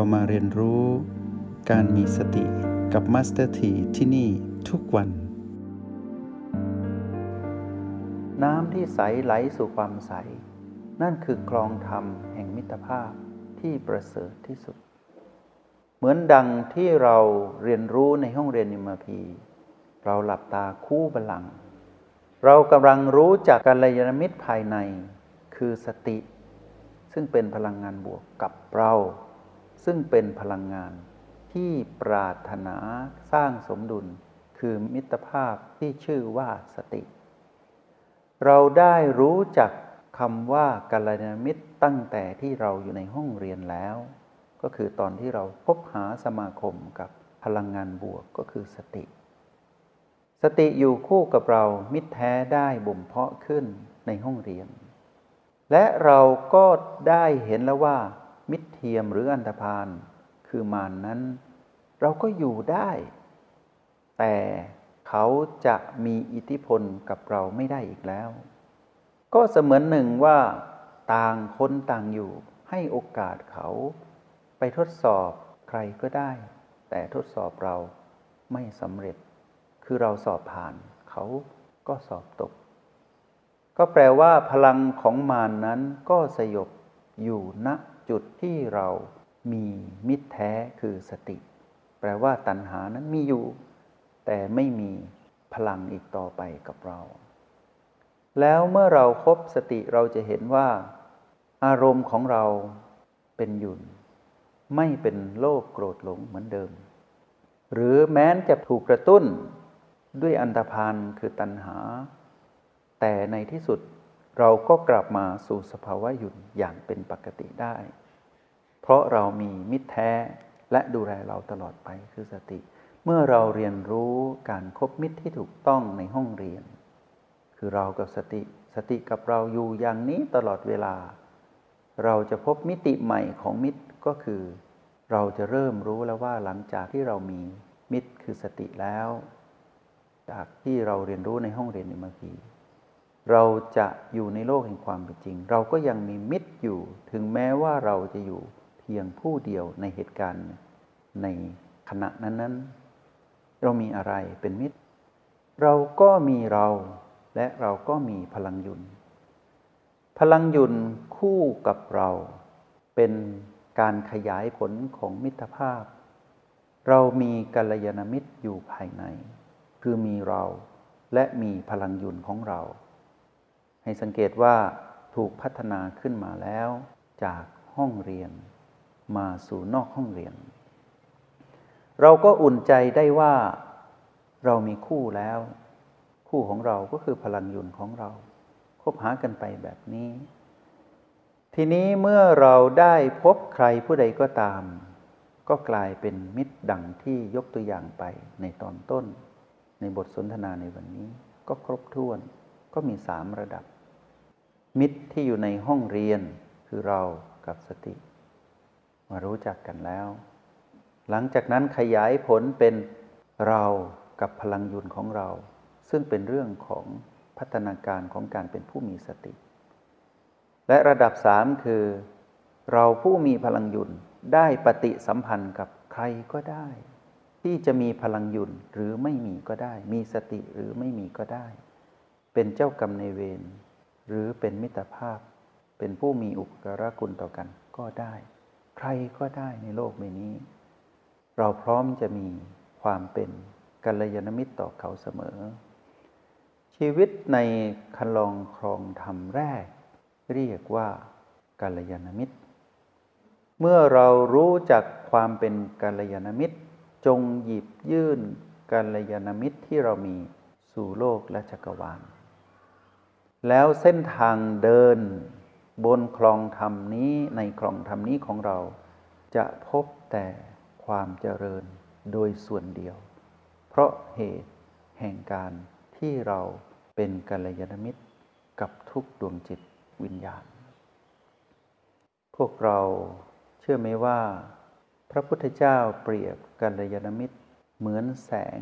เรามาเรียนรู้การมีสติกับมาสเตอร์ที่ที่นี่ทุกวันน้ำที่ใสไหลสู่ความใสนั่นคือคลองธรรมแห่งมิตรภาพที่ประเสริฐที่สุดเหมือนดังที่เราเรียนรู้ในห้องเรียน NMP เราหลับตาคู่บัลลังก์เรากำลังรู้จักกัลยาณมิตรภายในคือสติซึ่งเป็นพลังงานบวกกับเราซึ่งเป็นพลังงานที่ปรารถนาสร้างสมดุลคือมิตรภาพที่ชื่อว่าสติเราได้รู้จักคำว่ากัลยาณมิตรตั้งแต่ที่เราอยู่ในห้องเรียนแล้วก็คือตอนที่เราพบหาสมาคมกับพลังงานบวกก็คือสติสติอยู่คู่กับเรามิตรแท้ได้บ่มเพาะขึ้นในห้องเรียนและเราก็ได้เห็นแล้วว่ามิตรเทียมหรืออันธพาลคือมารนั้นเราก็อยู่ได้แต่เขาจะมีอิทธิพลกับเราไม่ได้อีกแล้วก็เสมือนหนึ่งว่าต่างคนต่างอยู่ให้โอกาสเขาไปทดสอบใครก็ได้แต่ทดสอบเราไม่สำเร็จคือเราสอบผ่านเขาก็สอบตกก็แปลว่าพลังของมารนั้นก็สยบอยู่ณจุดที่เรามีมิตรแท้คือสติแปลว่าตัณหานั้นมีอยู่แต่ไม่มีพลังอีกต่อไปกับเราแล้วเมื่อเราคบสติเราจะเห็นว่าอารมณ์ของเราเป็นหยุ่นไม่เป็นโลภโกรธหลงเหมือนเดิมหรือแม้นจะถูกกระตุ้นด้วยอันธพาลคือตัณหาแต่ในที่สุดเราก็กลับมาสู่สภาวะหยุ่นอย่างเป็นปกติได้เพราะเรามีมิตรแท้และดูแลเราตลอดไปคือสติเมื่อเราเรียนรู้การคบมิตรที่ถูกต้องในห้องเรียนคือเรากับสติกับเราอยู่อย่างนี้ตลอดเวลาเราจะพบมิติใหม่ของมิตรก็คือเราจะเริ่มรู้แล้วว่าหลังจากที่เรามีมิตรคือสติแล้วจากที่เราเรียนรู้ในห้องเรียนเมื่อกี้เราจะอยู่ในโลกแห่งความเป็นจริงเราก็ยังมีมิตรอยู่ถึงแม้ว่าเราจะอยู่เพียงผู้เดียวในเหตุการณ์ในขณะนั้นๆเรามีอะไรเป็นมิตรเราก็มีเราและเราก็มีพลังหยุ่นพลังหยุ่นคู่กับเราเป็นการขยายผลของมิตรภาพเรามีกัลยาณมิตรอยู่ภายในคือมีเราและมีพลังหยุ่นของเราให้สังเกตว่าถูกพัฒนาขึ้นมาแล้วจากห้องเรียนมาสู่นอกห้องเรียนเราก็อุ่นใจได้ว่าเรามีคู่แล้วคู่ของเราก็คือพลังหยุ่นของเราคบหากันไปแบบนี้ทีนี้เมื่อเราได้พบใครผู้ใดก็ตามก็กลายเป็นมิตรดังที่ยกตัวอย่างไปในตอนต้นในบทสนทนาในวันนี้ก็ครบถ้วนก็มี3ระดับมิตรที่อยู่ในห้องเรียนคือเรากับสติมารู้จักกันแล้วหลังจากนั้นขยายผลเป็นเรากับพลังหยุ่นของเราซึ่งเป็นเรื่องของพัฒนาการของการเป็นผู้มีสติและระดับ3คือเราผู้มีพลังหยุ่นได้ปฏิสัมพันธ์กับใครก็ได้ที่จะมีพลังหยุ่นหรือไม่มีก็ได้มีสติหรือไม่มีก็ได้เป็นเจ้ากรรมนายเวรหรือเป็นมิตรภาพเป็นผู้มีอุปการะคุณต่อกันก็ได้ใครก็ได้ในโลกใบนี้เราพร้อมจะมีความเป็นกัลยาณมิตรต่อเขาเสมอชีวิตในคันลองครองธรรมแรกเรียกว่ากัลยาณมิตรเมื่อเรารู้จักความเป็นกัลยาณมิตรจงหยิบยื่นกัลยาณมิตรที่เรามีสู่โลกและจักรวาลแล้วเส้นทางเดินบนคลองธรรมนี้ในคลองธรรมนี้ของเราจะพบแต่ความเจริญโดยส่วนเดียวเพราะเหตุแห่งการที่เราเป็นกัลยาณมิตรกับทุกดวงจิตวิญญาณพวกเราเชื่อไหมว่าพระพุทธเจ้าเปรียบกัลยาณมิตรเหมือนแสง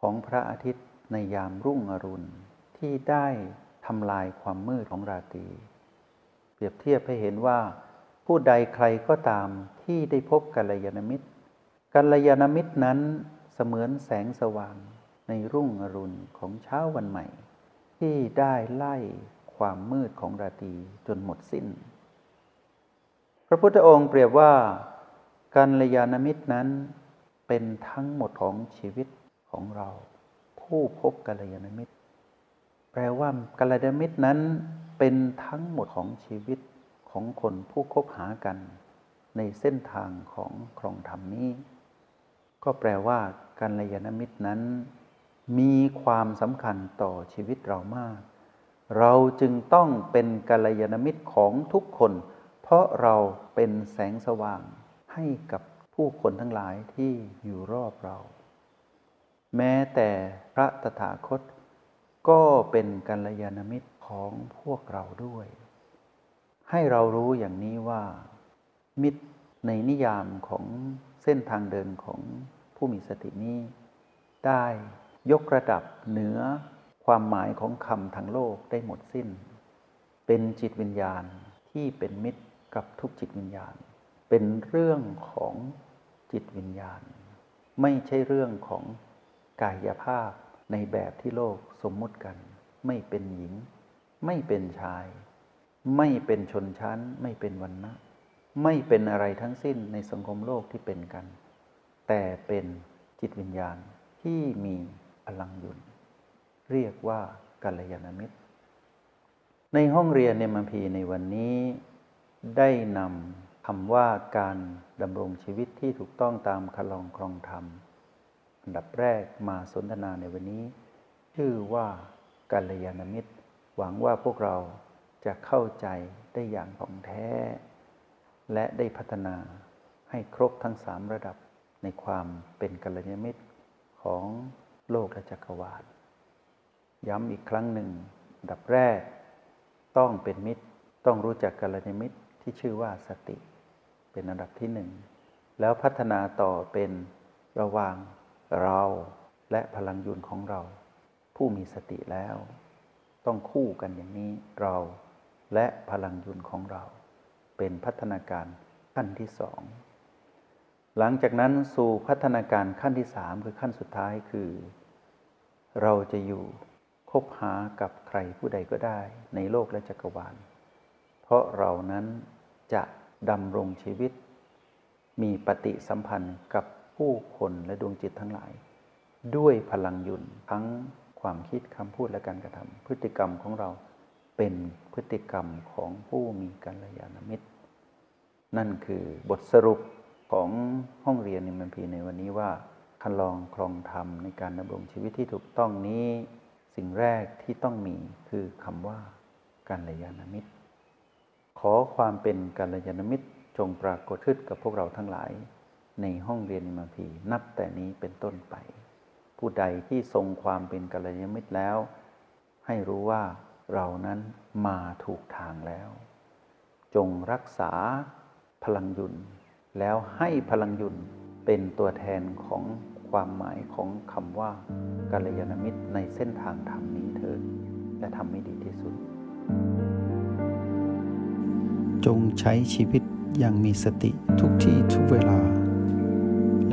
ของพระอาทิตย์ในยามรุ่งอรุณที่ได้ทำลายความมืดของราตรีเปรียบเทียบให้เห็นว่า ผู้ใดใครก็ตามที่ได้พบกัลยาณมิตรนั้นเสมือนแสงสว่างในรุ่งอรุณของเช้าวันใหม่ที่ได้ไล่ความมืดของราตรีจนหมดสิ้นพระพุทธองค์เปรียบว่ากัลยาณมิตรนั้นเป็นทั้งหมดของชีวิตของเราผู้พบกัลยาณมิตรแปลว่ากัลยาณมิตรนั้นเป็นทั้งหมดของชีวิตของคนผู้คบหากันในเส้นทางของครองธรรมนี้ก็แปลว่ากัลยาณมิตรนั้นมีความสำคัญต่อชีวิตเรามากเราจึงต้องเป็นกัลยาณมิตรของทุกคนเพราะเราเป็นแสงสว่างให้กับผู้คนทั้งหลายที่อยู่รอบเราแม้แต่พระตถาคตก็เป็นกัลยาณมิตรของพวกเราด้วยให้เรารู้อย่างนี้ว่ามิตรในนิยามของเส้นทางเดินของผู้มีสตินี้ได้ยกระดับเหนือความหมายของคำทางโลกได้หมดสิ้นเป็นจิตวิญญาณที่เป็นมิตรกับทุกจิตวิญญาณเป็นเรื่องของจิตวิญญาณไม่ใช่เรื่องของกายภาพในแบบที่โลกสมมุติกันไม่เป็นหญิงไม่เป็นชายไม่เป็นชนชั้นไม่เป็นวรรณะไม่เป็นอะไรทั้งสิ้นในสังคมโลกที่เป็นกันแต่เป็นจิตวิญญาณที่มีอลังยุนเรียกว่ากัลยาณมิตรในห้องเรียนเนมพีในวันนี้ได้นำคำว่าการดำรงชีวิตที่ถูกต้องตามคลองครองธรรมอันดับแรกมาสนทนาในวันนี้ชื่อว่ากัลยาณมิตรหวังว่าพวกเราจะเข้าใจได้อย่างถ่องแท้และได้พัฒนาให้ครบทั้ง3ระดับในความเป็นกัลยาณมิตรของโลกจักรวาลย้ำอีกครั้งหนึ่งอันดับแรกต้องเป็นมิตรต้องรู้จักกัลยาณมิตรที่ชื่อว่าสติเป็นอันดับที่1แล้วพัฒนาต่อเป็นระหว่างเราและพลังยุนของเราผู้มีสติแล้วต้องคู่กันอย่างนี้เราและพลังยุนของเราเป็นพัฒนาการขั้นที่2หลังจากนั้นสู่พัฒนาการขั้นที่3คือขั้นสุดท้ายคือเราจะอยู่คบหากับใครผู้ใดก็ได้ในโลกและจักรวาลเพราะเรานั้นจะดำรงชีวิตมีปฏิสัมพันธ์กับผู้คนและดวงจิตทั้งหลายด้วยพลังยุนทั้งความคิดคำพูดและการกระทำพฤติกรรมของเราเป็นพฤติกรรมของผู้มีกัลยาณมิตรนั่นคือบทสรุปของห้องเรียนในมันพีในวันนี้ว่าคันลองครองธรรมในการดำรงชีวิตที่ถูกต้องนี้สิ่งแรกที่ต้องมีคือคำว่ากัลยาณมิตรขอความเป็นกัลยาณมิตรจงปรากฏขึ้นกับพวกเราทั้งหลายในห้องเรียนในมันพีนับแต่นี้เป็นต้นไปผู้ใดที่ทรงความเป็นกัลยาณมิตรแล้วให้รู้ว่าเรานั้นมาถูกทางแล้วจงรักษาพลังยุนแล้วให้พลังยุนเป็นตัวแทนของความหมายของคำว่ากัลยาณมิตรในเส้นทางธรรมนี้เถิดและทำให้ดีที่สุดจงใช้ชีวิตอย่างมีสติทุกที่ทุกเวลาแล